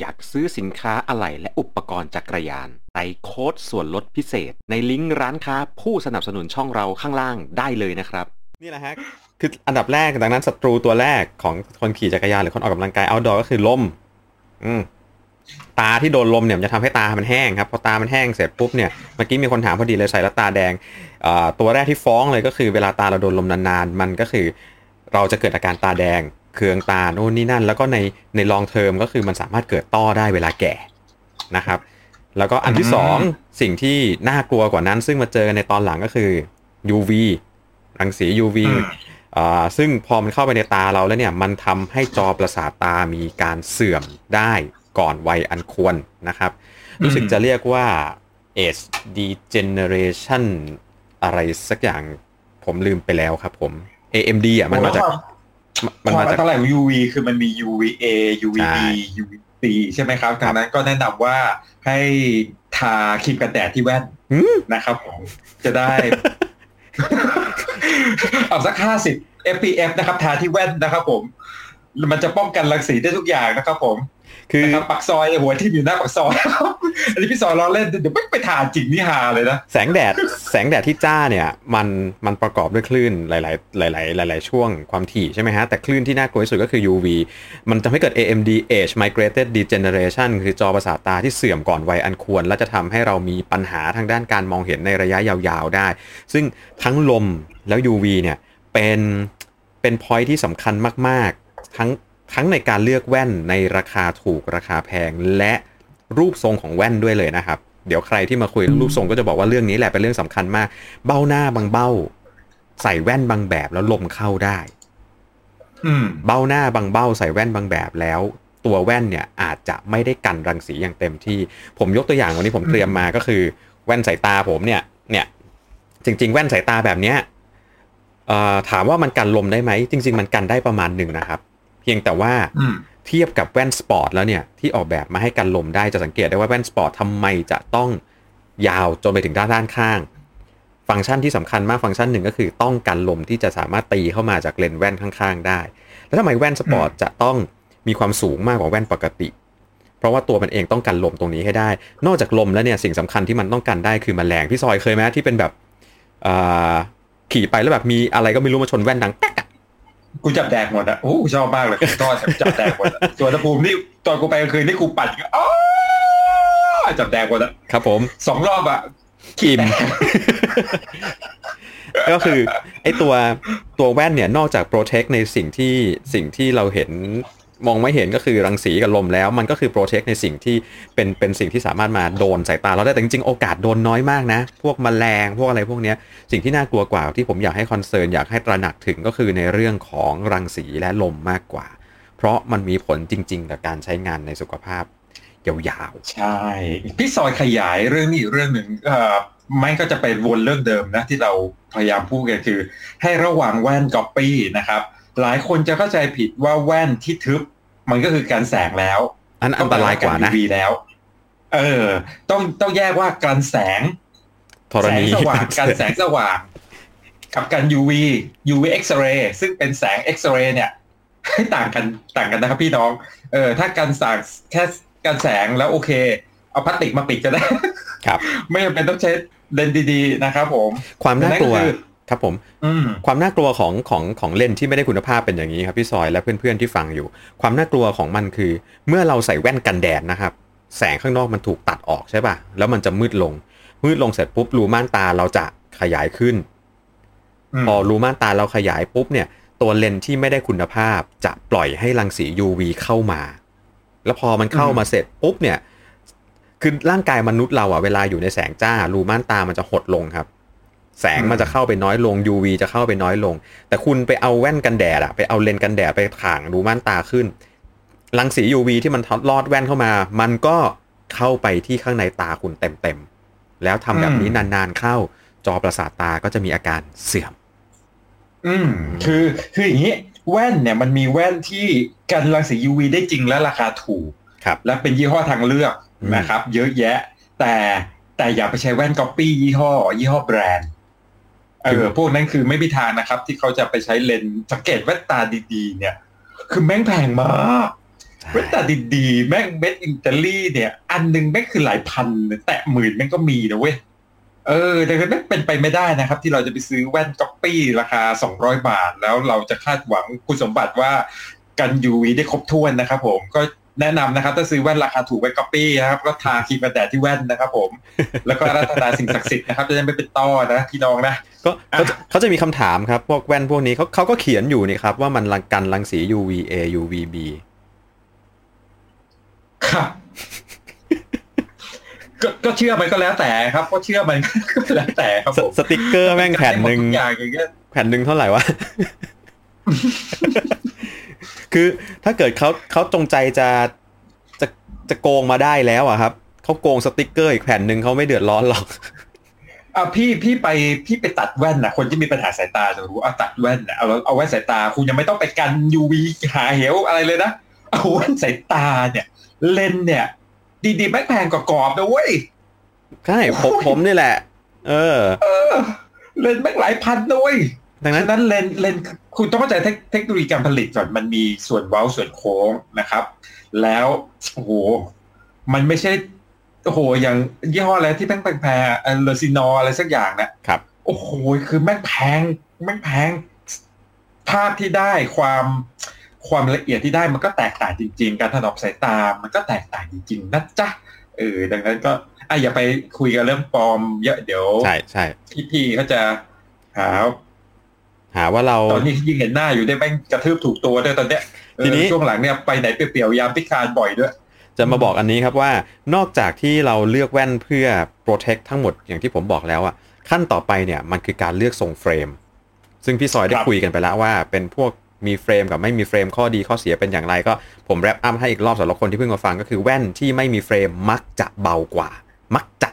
อยากซื้อสินค้าอะไหล่และอุปกรณ์จักรยานใส่โค้ดส่วนลดพิเศษในลิงก์ร้านค้าผู้สนับสนุนช่องเราข้างล่างได้เลยนะครับนี่แหละฮะคืออันดับแรกดังนั้นศัตรูตัวแรกของคนขี่จักรยานหรือคนออกกำลังกายเอาท์ดอร์ก็คือลมตาที่โดนลมเนี่ยจะทำให้ตามันแห้งครับพอตามันแห้งเสร็จปุ๊บเนี่ยเมื่อกี้มีคนถามพอดีเลยใส่แล้วตาแดงตัวแรกที่ฟ้องเลยก็คือเวลาตาเราโดนลมนานๆมันก็คือเราจะเกิดอาการตาแดงเคืองตาโน่นนี่นั่นแล้วก็ในลองเทอมก็คือมันสามารถเกิดต้อได้เวลาแก่นะครับแล้วก็อันที่สองสิ่งที่น่ากลัวกว่านั้นซึ่งมาเจอในตอนหลังก็คือ UV รังสี UV ซึ่งพอมันเข้าไปในตาเราแล้วเนี่ยมันทำให้จอประสาทตามีการเสื่อมได้ก่อนวัยอันควรนะครับรู้สึกจะเรียกว่า Age Degeneration อะไรสักอย่างผมลืมไปแล้วครับผม AMD อ่ะมันมาจากอะไร UV คือมันมี UVA UVB UVC ใช่ไหมครับดังนั้นก็แนะนำว่าให้ทาครีมกันแดดที่แว่นนะครับผมจะได้ เอาสัก50 FPF นะครับทาที่แว่นนะครับผมมันจะป้องกันรังสีได้ทุกอย่างนะครับผมคือปักซอยหัวที่อยู่หน้าปักซอยอันนี้พี่ซอยเราเล่นเดี๋ยวไปถ่ายจริงนี่ฮาเลยนะแสงแดดที่จ้าเนี่ยมันประกอบด้วยคลื่นหลายช่วงความถี่ใช่ไหมฮะแต่คลื่นที่น่ากลัวที่สุดก็คือ UV มันทำให้เกิด AMD Age Migrated Degeneration คือจอประสาทตาที่เสื่อมก่อนวัยอันควรและจะทำให้เรามีปัญหาทางด้านการมองเห็นในระยะยาวๆได้ซึ่งทั้งลมแล้ว UV เนี่ยเป็น point ที่สำคัญมากๆทั้งในการเลือกแว่นในราคาถูกราคาแพงและรูปทรงของแว่นด้วยเลยนะครับเดี๋ยวใครที่มาคุยรูปทรงก็จะบอกว่าเรื่องนี้แหละเป็นเรื่องสำคัญมากเบ้าหน้าบางเบ้าใส่แว่นบางแบบแล้วลมเข้าได้เบ้าหน้าบางเบ้าใส่แว่นบางแบบแล้วตัวแว่นเนี่ยอาจจะไม่ได้กันรังสีอย่างเต็มที่ผมยกตัวอย่างวันนี้ผมเตรียมมาก็คือแว่นสายตาผมเนี่ยจริงๆแว่นสายตาแบบเนี้ยถามว่ามันกันลมได้ไหมจริงๆมันกันได้ประมาณนึงนะครับเพียงแต่ว่าเทียบกับแว่นสปอร์ตแล้วเนี่ยที่ออกแบบมาให้กันลมได้จะสังเกตได้ว่าแว่นสปอร์ตทำไมจะต้องยาวจนไปถึงด้านข้างฟังก์ชันที่สำคัญมากฟังก์ชันหนึ่งก็คือต้องกันลมที่จะสามารถตีเข้ามาจากเลนส์แว่นข้างๆได้แล้วทำไมแว่นสปอร์ตจะต้องมีความสูงมากกว่าแว่นปกติเพราะว่าตัวมันเองต้องกันลมตรงนี้ให้ได้นอกจากลมแล้วเนี่ยสิ่งสำคัญที่มันต้องกันได้คือแมลงพี่ซอยเคยไหมที่เป็นแบบขี่ไปแล้วแบบมีอะไรก็ไม่รู้มาชนแว่นดังแป๊กกูจับแดกหมดอะโอ้ชอบมากเลยตอนจับแดกหมดส่วนตะปูนี่ตอนกูไปกลางคืนนี่กูปั่นก็อ๋อจับแดกหมดอะครับผมสองรอบอะขีม ก็คือไอ้ตัวแว่นเนี่ยนอกจากโปรเทคในสิ่งที่เราเห็นมองไม่เห็นก็คือรังสีกับลมแล้วมันก็คือโปรเทคในสิ่งที่เป็นสิ่งที่สามารถมาโดนสายตาเราได้แต่จริงๆโอกาสโดนน้อยมากนะพวกแมลงพวกอะไรพวกนี้สิ่งที่น่ากลัวกว่าที่ผมอยากให้คอนเซิร์นอยากให้ตระหนักถึงก็คือในเรื่องของรังสีและลมมากกว่าเพราะมันมีผลจริงๆกับการใช้งานในสุขภาพยาวๆใช่พี่ซอยขยายเรื่องนี้เรื่องหนึ่งมันก็จะเป็นวนเรื่องเดิมนะที่เราพยายามพูดกันคือให้ระวังแว่นก๊อปปี้นะครับหลายคนจะเข้าใจผิดว่าแว่นที่ทึบมันก็คือการแสงแล้วอันตรายกว่านะแล้วต้องแยกว่าการแสงสว่างการแสงสว่างกับการ UV X-ray ซึ่งเป็นแสง X-ray เนี่ยต่างกันนะครับพี่น้องถ้าการส่างแค่การแสงแล้วโอเคเอาพลาสติกมาปิดก็ได้ครับไม่จำเป็นต้องใช้เลนส์ดีๆนะครับผมความน่ากลัวครับผมความน่ากลัวของเลนส์ที่ไม่ได้คุณภาพเป็นอย่างนี้ครับพี่ซอยและเพื่อนๆที่ฟังอยู่ความน่ากลัวของมันคือเมื่อเราใส่แว่นกันแดดนะครับแสงข้างนอกมันถูกตัดออกใช่ป่ะแล้วมันจะมืดลงเสร็จปุ๊บรูม่านตาเราจะขยายขึ้นพอรูม่านตาเราขยายปุ๊บเนี่ยตัวเลนส์ที่ไม่ได้คุณภาพจะปล่อยให้รังสี UV เข้ามาแล้วพอมันเข้ามาเสร็จปุ๊บเนี่ยคือร่างกายมนุษย์เราอะเวลาอยู่ในแสงจ้ารูม่านตามันจะหดลงครับแสงมันจะเข้าไปน้อยลง UV จะเข้าไปน้อยลงแต่คุณไปเอาแว่นกันแดดอะไปเอาเลนส์กันแดดไปถ่างรูม่านตาขึ้นรังสี UV ที่มันลอดแว่นเข้ามามันก็เข้าไปที่ข้างในตาคุณเต็มๆแล้วทำแบบนี้นานๆเข้าจอประสาทตาก็จะมีอาการเสื่อมคืออย่างนี้แว่นเนี่ยมันมีแว่นที่กันรังสี UV ได้จริงและราคาถูกและเป็นยี่ห้อทางเลือกนะครับเยอะแยะแต่อย่าไปใช้แว่นก๊อปปี้ยี่ห้อแบรนด์พวกนั้นคือไม่มีทางนะครับที่เขาจะไปใช้เลนส์สังเกตแว่นตาดีๆเนี่ยคือแม่งแพงมาก เม็ดแต่ดีๆแม่งเม็ดอิตาลีเนี่ยอันนึงแม่งคือหลายพันแตะหมื่นแม่งก็มีนะเว้ยแต่ก็ไม่เป็นไปไม่ได้นะครับที่เราจะไปซื้อแว่นก๊อปปี้ราคา200 บาทแล้วเราจะคาดหวังคุณสมบัติว่ากัน UV ได้ครบถ้วนนะครับผมก็แนะนำนะครับถ้าซื้อแว่นราคาถูกแว่นก๊อปปี้นะครับก็ทาครีมกันแดดที่แว่นนะครับผมแล้วก็อาราธนาสิ่งศักดิ์สิทธิ์นะครับจะได้ไม่เป็นต้อนะพี่น้องนะก็เขาจะมีคำถามครับพวกแว่นพวกนี้เขาก็เขียนอยู่นี่ครับว่ามันกันรังสี UVA UVB ครับก็เชื่อมันก็แล้วแต่ครับก็เชื่อมันก็แล้วแต่ครับผมสติ๊กเกอร์แม่งแผ่นนึงเท่าไหร่วะคือถ้าเกิดเขาจงใจจะโกงมาได้แล้วอ่ะครับเขาโกงสติ๊กเกอร์อีกแผ่นนึงเขาไม่เดือดร้อนหรอกพี่ไปตัดแว่นนะคนที่มีปัญหาสายตาจะรู้ตัดแว่นนะเอาแว่นสายตาคุณยังไม่ต้องไปกัน UV หาเหวอะไรเลยนะเอาแว่นสายตาเนี่ยเลนส์เนี่ยดีๆแม่งแพงกว่ากรอบนะเว้ยใช่ผมนี่แหละเลนส์แม่งหลายพันนะเว้ยดังนั้นเลนส์คุณต้องเข้าใจเทคโนโลยีการผลิตก่อนมันมีส่วนเว้าส่วนโค้งนะครับแล้วโอ้โหมันไม่ใช่โอ้โหอย่างยี่ห้ออะไรที่แม่งแพงๆเลอซินออะไรสักอย่างนะครับโอ้โหคือแม่งแพงภาพที่ได้ความละเอียดที่ได้มันก็แตกต่างจริงๆการถนอมสายตามันก็แตกต่างจริงๆนะจ๊ะดังนั้นก็อย่าไปคุยกันเรื่องปลอมเยอะเดี๋ยวใช่ๆพี่ๆเขาจะหาว่าเราตอนนี้ยิ่งเห็นหน้าอยู่ได้แม่งกระทืบถูกตัวด้วยตอนเนี้ยทีนี้ช่วงหลังเนี่ยไปไหนเปรี้ยวๆยามพิการบ่อยด้วยจะมาบอกอันนี้ครับว่านอกจากที่เราเลือกแว่นเพื่อโปรเทคทั้งหมดอย่างที่ผมบอกแล้วอ่ะขั้นต่อไปเนี่ยมันคือการเลือกทรงเฟรมซึ่งพี่ซอยได้คุยกันไปแล้วว่าเป็นพวกมีเฟรมกับไม่มีเฟรมข้อดีข้อเสียเป็นอย่างไรก็ผมแรปอัพให้อีกรอบสำหรับคนที่เพิ่งมาฟังก็คือแว่นที่ไม่มีเฟรมมักจะเบากว่ามักจะ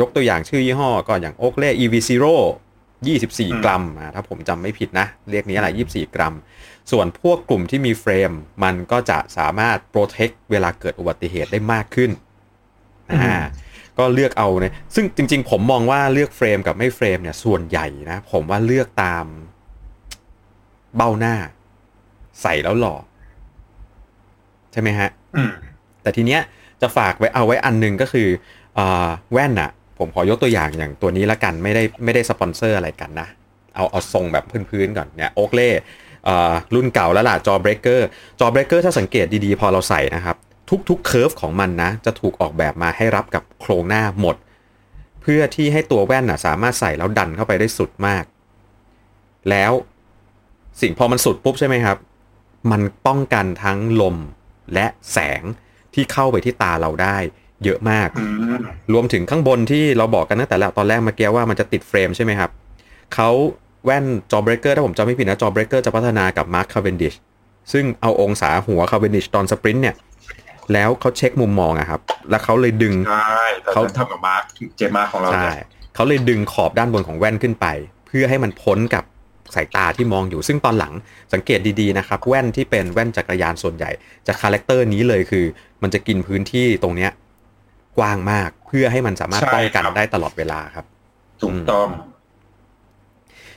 ยกตัวอย่างชื่อยี่ห้อก็อย่าง Oakley EV0 24 กรัมถ้าผมจำไม่ผิดนะเรียกนี้อะไร24 กรัมส่วนพวกกลุ่มที่มีเฟรมมันก็จะสามารถโปรเทคเวลาเกิดอุบัติเหตุได้มากขึ้นก็เลือกเอาเนี่ยซึ่งจริงๆผมมองว่าเลือกเฟรมกับไม่เฟรมเนี่ยส่วนใหญ่นะผมว่าเลือกตามเบ้าหน้าใส่แล้วหล่อใช่ไหมฮะแต่ทีเนี้ยจะฝากไว้เอาไว้อันนึงก็คือแว่นน่ะผมขอยกตัวอย่างตัวนี้ละกันไม่ได้สปอนเซอร์อะไรกันนะเอาทรงแบบพื้นๆก่อนเนี่ยโอ๊คเล่รุ่นเก่าแล้วล่ะจอเบรกเกอร์ถ้าสังเกตดีๆพอเราใส่นะครับทุกเคิร์ฟของมันนะจะถูกออกแบบมาให้รับกับโครงหน้าหมดเพื่อที่ให้ตัวแว่นน่ะสามารถใส่แล้วดันเข้าไปได้สุดมากแล้วสิ่งพอมันสุดปุ๊บใช่ไหมครับมันป้องกันทั้งลมและแสงที่เข้าไปที่ตาเราได้เยอะมากรวมถึงข้างบนที่เราบอกกันตั้งแต่ตอนแรกเมื่อกี้ว่ามันจะติดเฟรมใช่ไหมครับเขาแว่นจอเบรกเกอร์ถ้าผมจำไม่ผิดนะจอเบรกเกอร์จะพัฒนากับมาร์คคาเวนดิชซึ่งเอาองศาหัวคาเวนดิชตอนสปรินต์เนี่ยแล้วเขาเช็คมุมมองอะครับแล้วเขาเลยดึงเขาทำกับมาร์คเจมาร์คของเราใช่เขาเลยดึงขอบด้านบนของแว่นขึ้นไปเพื่อให้มันพ้นกับสายตาที่มองอยู่ซึ่งตอนหลังสังเกตดีๆนะครับแว่นที่เป็นแว่นจักรยานส่วนใหญ่จะคาแรคเตอร์นี้เลยคือมันจะกินพื้นที่ตรงเนี้ยกว้างมากเพื่อให้มันสามารถป้องกันได้ตลอดเวลาครับถูกต้อง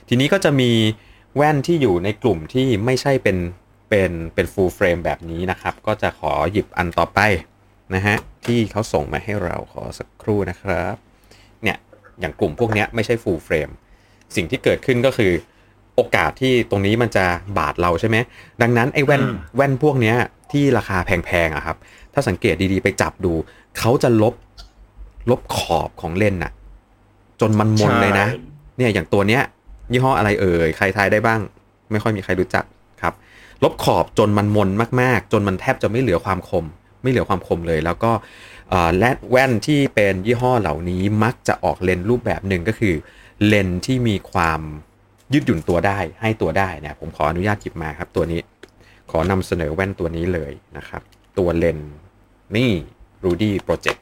ทีนี้ก็จะมีแว่นที่อยู่ในกลุ่มที่ไม่ใช่เป็นฟูลเฟรมแบบนี้นะครับก็จะขอหยิบอันต่อไปนะฮะที่เขาส่งมาให้เราขอสักครู่นะครับเนี่ยอย่างกลุ่มพวกนี้ไม่ใช่ฟูลเฟรมสิ่งที่เกิดขึ้นก็คือโอกาสที่ตรงนี้มันจะบาดเราใช่ไหมดังนั้นไอ้แว่นพวกเนี้ยที่ราคาแพงๆอะครับถ้าสังเกตดีๆไปจับดูเขาจะลบขอบของเลนส์น่ะจนมันมนเลยนะเนี่ยอย่างตัวเนี้ยยี่ห้ออะไรเอ่ยใครทายได้บ้างไม่ค่อยมีใครรู้จักครับลบขอบจนมันมนมากๆจนมันแทบจะไม่เหลือความคมเลยแล้วก็และแว่นที่เป็นยี่ห้อเหล่านี้มักจะออกเลนส์รูปแบบหนึ่งก็คือเลนส์ที่มีความยืดหยุ่นตัวได้ให้ตัวได้นะผมขออนุญาตหยิบมาครับตัวนี้ขอนำเสนอแว่นตัวนี้เลยนะครับตัวเลนส์นี่ Rudy Project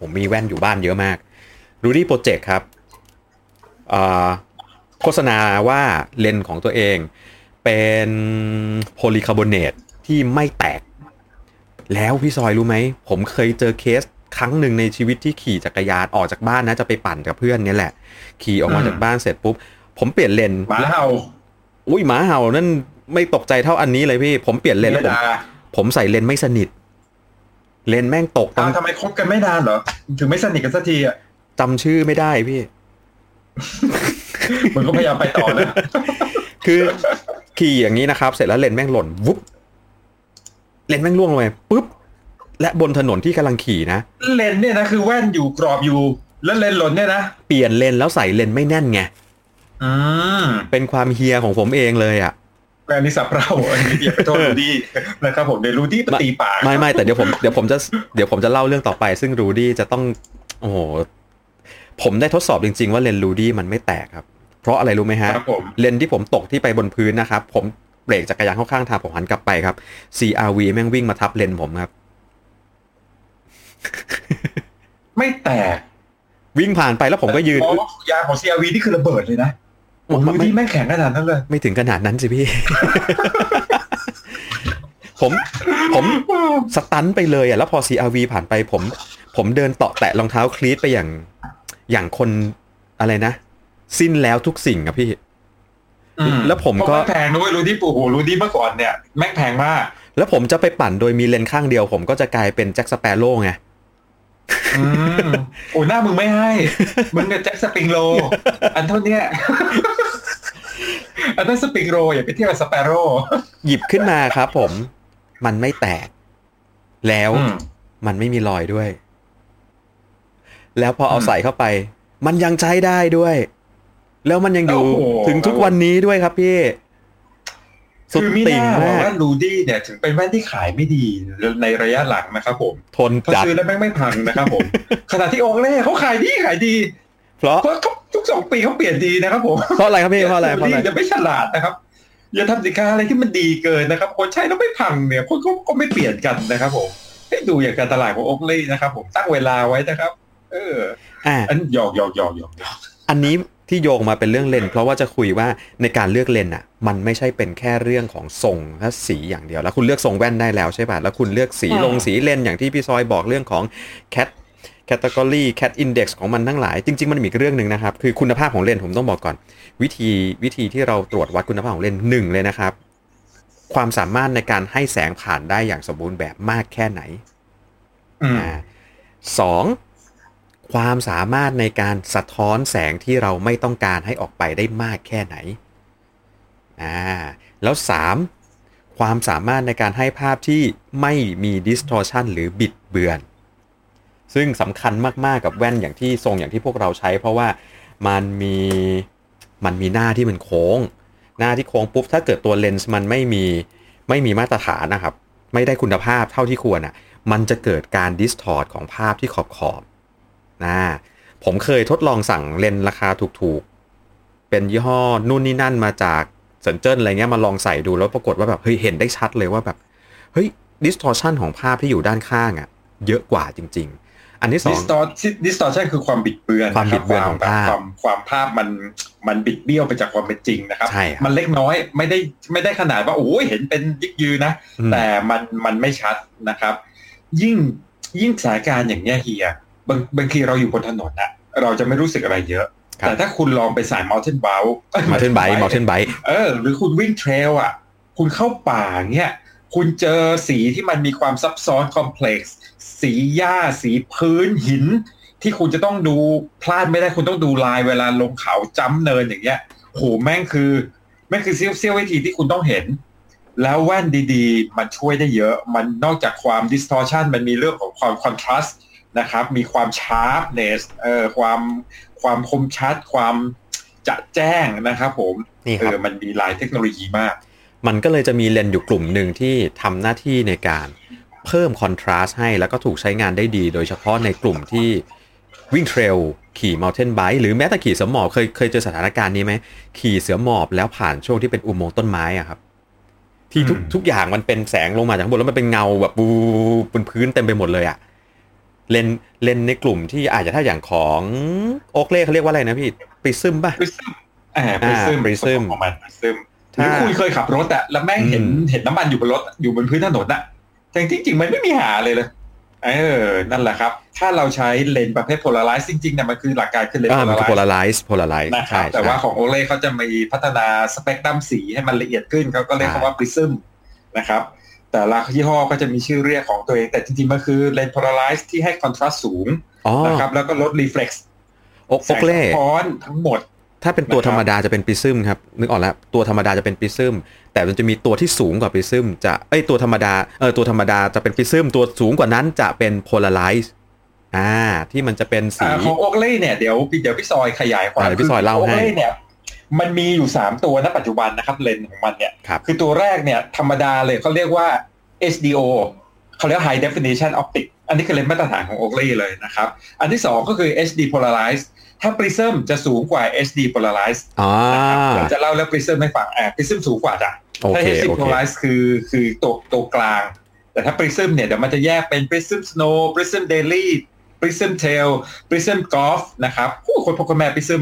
ผมมีแว่นอยู่บ้านเยอะมาก Rudy Project ครับโฆษณาว่าเลนส์ของตัวเองเป็นโพลีคาร์บอเนตที่ไม่แตกแล้วพี่ซอยรู้ไหมผมเคยเจอเคสครั้งหนึ่งในชีวิตที่ขี่จักรยานออกจากบ้านนะจะไปปั่นกับเพื่อนนี่แหละขี่ออกมาจากบ้านเสร็จปุ๊บผมเปลี่ยนเลนส์หมาเห่านั่น ไม่ตกใจเท่าอันนี้เลยพี่ผมเปลี่ยนเลนแล้วผมใส่เลนไม่สนิทเลนแม่งตกทำไมคบกันไม่นานเหรอถึงไม่สนิทกันสักทีอ่ะจำชื่อไม่ได้พี่มันก็พยายามไปต่อนะคือขี่อย่างนี้นะครับเสร็จแล้วเลนแม่งหล่นวุ๊บเลนแม่งล่วงลงไปปุ๊บและบนถนนที่กำลังขี่นะเลนเนี่ยนะคือแว่นอยู่กรอบอยู่แล้วเลนหล่นเนี่ยนะเปลี่ยนเลนแล้วใส่เลนไม่แน่นไงเป็นความเฮียของผมเองเลยอ่ะอันนี้สับเราอันนี้อย่าไปโทษรูดี้นะครับผมเดี๋ยวรูดี้ตีปากไม่แต่เดี๋ยวผมจะเล่าเรื่องต่อไปซึ่งรูดี้จะต้องโอ้โหผมได้ทดสอบจริงๆว่าเลนรูดี้มันไม่แตกครับเพราะอะไรรู้ไหมฮะเลนที่ผมตกที่ไปบนพื้นนะครับผมเบรกจักรยานเข้าข้างทางผมหันกลับไปครับ CRV แม่งวิ่งมาทับเลนผมครับไม่แตกวิ่งผ่านไปแล้วผมก็ยืนยางของ CRV นี่คือระเบิดเลยนะมือที่แม่งแข็งขนาดนั้นเลยไม่ถึงขนาดนั้นสิพี่ ผมสตันไปเลยอ่ะแล้วพอ CRV ผ่านไปผมเดินเตาะแตะรองเท้าคลีทไปอย่างคนอะไรนะสิ้นแล้วทุกสิ่งครับพี่แล้วผมก็แพงด้วยรู้ที่ปู่หูรู้ที่เมื่อก่อนเนี่ยแม่งแพงมากแล้วผมจะไปปั่นโดยมีเลนข้างเดียวผมก็จะกลายเป็นแจ็คสเปโร่ไงโอ้หน้ามึงไม่ให้มึงกับแจ็คสปริงโรอันเท่าเนี้ยอันนั้นสปริงโรอย่าไปเทียบกับสเปโร่หยิบขึ้นมาครับผมมันไม่แตกแล้วมันไม่มีรอยด้วยแล้วพอเอาใส่เข้าไปมันยังใช้ได้ด้วยแล้วมันยังอยู่ถึงทุกวันนี้ด้วยครับพี่คือมีหน้าบอกว่ารูดี้เนี่ยถึงเป็นแว่นที่ขายไม่ดีในระยะหลังนะครับผมทนจัดซื้อแล้วแม่งไม่พังนะครับผมขณะที่องค์แรกเขาขายดีเพราะทุก2ปีเขาเปลี่ยนดีนะครับผมเพราะอะไรครับพี่เพราะอะไรจะไม่ฉลาดนะครับอย่าทำสินค้าอะไรที่มันดีเกินนะครับคนใช้แล้วไม่พังเนี่ยคนก็ไม่เปลี่ยนกันนะครับผมให้ดูอย่างการตลาดขององค์แรกนะครับผมตั้งเวลาไว้นะครับอันหยอกอันนี้ที่โยงมาเป็นเรื่องเลนเพราะว่าจะคุยว่าในการเลือกเลนอ่ะมันไม่ใช่เป็นแค่เรื่องของทรงและสีอย่างเดียวแล้วคุณเลือกทรงแว่นได้แล้วใช่ป่ะแล้วคุณเลือกสีลงสีเลนอย่างที่พี่ซอยบอกเรื่องของ category cat index ของมันทั้งหลายจริงๆมันมีอีกเรื่องนึงนะครับคือคุณภาพของเลนผมต้องบอกก่อนวิธีที่เราตรวจวัดคุณภาพของเลน1เลยนะครับความสามารถในการให้แสงผ่านได้อย่างสมบูรณ์แบบมากแค่ไหน2ความสามารถในการสะท้อนแสงที่เราไม่ต้องการให้ออกไปได้มากแค่ไหนแล้ว3ความสามารถในการให้ภาพที่ไม่มี distortion หรือบิดเบือนซึ่งสำคัญมากๆกับแว่นอย่างที่ทรงอย่างที่พวกเราใช้เพราะว่ามันมีหน้าที่มันโค้งหน้าที่โค้งปุ๊บถ้าเกิดตัวเลนส์มันไม่มีมาตรฐานนะครับไม่ได้คุณภาพเท่าที่ควรอ่ะมันจะเกิดการ distort ของภาพที่ขอบผมเคยทดลองสั่งเลนส์ราคาถูกๆเป็นยี่ห้อนู่นนี่นั่นมาจากเซินเจิ้นอะไรเงี้ยมาลองใส่ดูแล้วปรากฏว่าแบบเฮ้ยเห็นได้ชัดเลยว่าแบบเฮ้ย distortion ของภาพที่อยู่ด้านข้างอ่ะเยอะกว่าจริงๆอันที่2 distortion คือความบิดเบือนของภาพความภาพมันบิดเบี้ยวไปจากความเป็นจริงนะครับมันเล็กน้อยไม่ได้ขนาดว่าโอ้ยเห็นเป็นยิกยืนนะแต่มันไม่ชัดนะครับยิ่งสถานการณ์อย่างเงี้ยเฮียบางทีเราอยู่บนถนนนะเราจะไม่รู้สึกอะไรเยอะแต่ถ้าคุณลองไปสาย mountain bike หรือคุณวิ่งเทรลอ่ะคุณเข้าป่าเงี้ยคุณเจอสีที่มันมีความซับซ้อน complex สีหญ้าสีพื้นหินที่คุณจะต้องดูพลาดไม่ได้คุณต้องดูลายเวลาลงเขาจ้ำเนินอย่างเงี้ยโหแม่งคือเสี้ยววิธีที่คุณต้องเห็นแล้วแว่นดีๆมันช่วยได้เยอะมันนอกจากความ distortion มันมีเรื่องของความ contrastนะครับมีความชาร์ปเนสความคมชัดความจะแจ้งนะครับผมมันมีหลายเทคโนโลยีมากมันก็เลยจะมีเลนส์อยู่กลุ่มหนึ่งที่ทำหน้าที่ในการเพิ่มคอนทราสต์ให้แล้วก็ถูกใช้งานได้ดีโดยเฉพาะในกลุ่มที่วิ่งเทรลขี่มัลเทนไบค์หรือแม้แต่ขี่เสือหมอบเคยเจอสถานการณ์นี้ไหมขี่เสือหมอบแล้วผ่านช่วงที่เป็นอุโมงค์ต้นไม้อะครับที่ทุกอย่างมันเป็นแสงลงมาจากข้างบนแล้วมันเป็นเงาแบบบูบนพื้นเต็มไปหมดเลยอะเลนในกลุ่มที่อาจจะถ้าอย่างของโอ๊คเล่เขาเรียกว่าอะไรนะพี่ปริซึมป่ะปริซึมของมันปริซึมที่คุณเคยขับรถอะแล้วแม่งเห็นน้ำมันอยู่บนรถอยู่บนพื้นถนนอะแต่จริงๆมันไม่มีหาเลย นั่นแหละครับถ้าเราใช้เลนส์ประเภท polarize จริงๆเนี่ยมันคือหลักการคือเลนส์ polarize นะครับแต่ว่าของโอเล่เขาจะมีพัฒนาสเปกตรัมสีให้มันละเอียดขึ้นเขาก็เรียกว่า prism นะครับแต่ละยี่ห้อก็จะมีชื่อเรียกของตัวเองแต่จริงๆมันคือเลนส์ polarize ที่ให้ contrast สูงนะครับแล้วก็ลด reflex แสงสะท้อนทั้งหมดถ้าเป็นตัวธรรมดาจะเป็น prism ครับนึกออกแล้วตัวธรรมดาจะเป็น prism แต่มันจะมีตัวที่สูงกว่า prism จะตัวธรรมดาจะเป็น prism ตัวสูงกว่านั้นจะเป็น polarize ที่มันจะเป็นสีของโอเล่เนี่ยเดี๋ยวพี่ซอยขยายความพี่ซอยเล่าให้โอเล่เนี่ยมันมีอยู่3ตัวณปัจจุบันนะครับเลนส์ของมันเนี่ย คือตัวแรกเนี่ยธรรมดาเลยเขาเรียกว่า HDO เขาเรียก High Definition Optic อันนี้คือเลนส์มาตรฐานของโอเล่เลยนะครับอันที่2ก็คือ HD Polarizeถ้า prism จะสูงกว่า HD polarize นะครับผมจะเล่าแล้ว prism ให้ฟังprism สูงกว่าจ้ะ ถ้า HD polarize คือตัวกลางแต่ถ้า prism เนี่ยเดี๋ยวมันจะแยกเป็น prism snow prism daily prism tail prism golf นะครับคนพ่อคนแม่ prism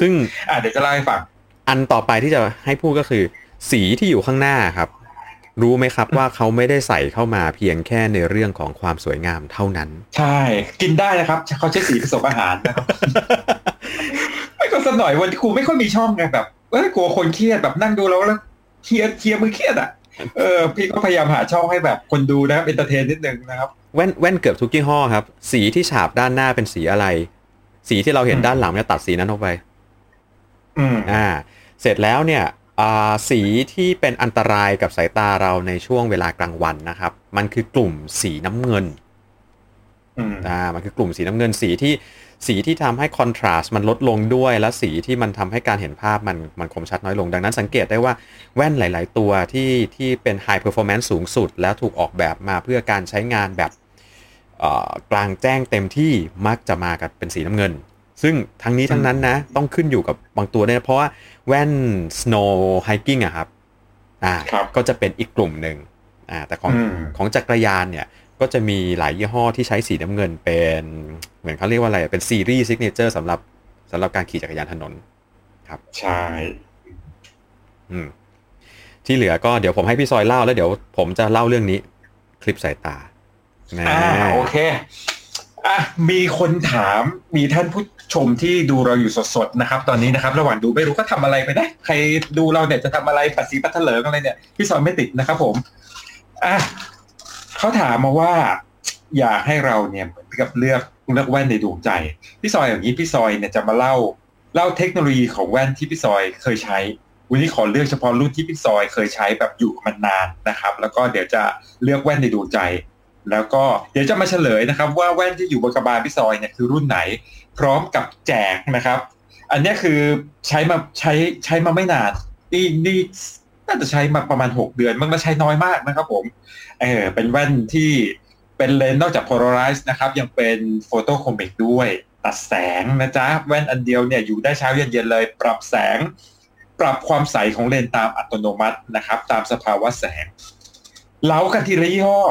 ซึ่งเดี๋ยวจะเล่าให้ฟังอันต่อไปที่จะให้พูดก็คือสีที่อยู่ข้างหน้าครับรู้ไหมครับว่าเขาไม่ได้ใส่เข้ามาเพียงแค่ในเรื่องของความสวยงามเท่านั้นใช่กินได้นะครับเขาใช้สีผสมอาหารนะครับ ไม่ก็สักหน่อยวันกูไม่ค่อยมีช่องไงแบบกลัวคนเครียดแบบนั่งดูแล้วเครียดมือเครียดอ่ะพี่ก็พยายามหาช่องให้แบบคนดูนะครับเอนเตอร์เทนนิดนึงนะครับแว่นเกือบทุกยี่ห้อครับสีที่ฉาบด้านหน้าเป็นสีอะไรสีที่เราเห็นด้านหลังจะตัดสีนั้นออกไปเสร็จแล้วเนี่ยสีที่เป็นอันตรายกับสายตาเราในช่วงเวลากลางวันนะครับมันคือกลุ่มสีน้ำเงินมันคือกลุ่มสีน้ำเงินสีที่ทำให้คอนทราสต์มันลดลงด้วยและสีที่มันทำให้การเห็นภาพมันคมชัดน้อยลงดังนั้นสังเกตได้ว่าแว่นหลายๆตัวที่เป็นไฮเพอร์ฟอร์แมนซ์สูงสุดแล้วถูกออกแบบมาเพื่อการใช้งานแบบกลางแจ้งเต็มที่มักจะมากับเป็นสีน้ำเงินซึ่งทั้งนี้ทั้งนั้นนะต้องขึ้นอยู่กับบางตัวเนี่ยเพราะว่าแว่น snow hiking อะครับก็จะเป็นอีกกลุ่มหนึ่งแต่ของจักรยานเนี่ยก็จะมีหลายยี่ห้อที่ใช้สีน้ำเงินเป็นเหมือนเขาเรียกว่าอะไรเป็นซีรีส์ signature สำหรับการขี่จักรยานถนนครับใช่ที่เหลือก็เดี๋ยวผมให้พี่ซอยเล่าแล้วเดี๋ยวผมจะเล่าเรื่องนี้คลิปสายตาโอเคมีคนถามมีท่านผู้ชมที่ดูเราอยู่สดๆนะครับตอนนี้นะครับระหว่างดูไม่รู้ก็ทำอะไรไปนะใครดูเราเนี่ยจะทำอะไรปัดสีปัดเถลิงอะไรเนี่ยพี่สอนไม่ติดนะครับผมเขาถามมาว่าอยากให้เราเนี่ยเหมือนกับเลือกแว่นในดวงใจพี่ซอยอย่างนี้พี่ซอยเนี่ยจะมาเล่าเทคโนโลยีของแว่นที่พี่ซอยเคยใช้วันนี้ขอเลือกเฉพาะรุ่นที่พี่ซอยเคยใช้แบบอยู่มันนานนะครับแล้วก็เดี๋ยวจะเลือกแว่นในดวงใจแล้วก็เดี๋ยวจะมาเฉลยนะครับว่าแว่นที่อยู่บนกระบาลพี่ซอยเนี่ยคือรุ่นไหนพร้อมกับแจกนะครับอันนี้คือใช้มาไม่นานนี่น่าจะใช้มาประมาณ6เดือนมันก็ใช้น้อยมากนะครับผมเป็นแว่นที่เป็นเลนส์นอกจาก polarize นะครับยังเป็นโฟโตโครมิกด้วยตัดแสงนะจ๊ะแว่นอันเดียวเนี่ยอยู่ได้เช้าเย็นเลยปรับแสงปรับความใสของเลนส์ตามอัตโนมัตินะครับตามสภาวะแสงเล้ากันทีละยี่ห้อ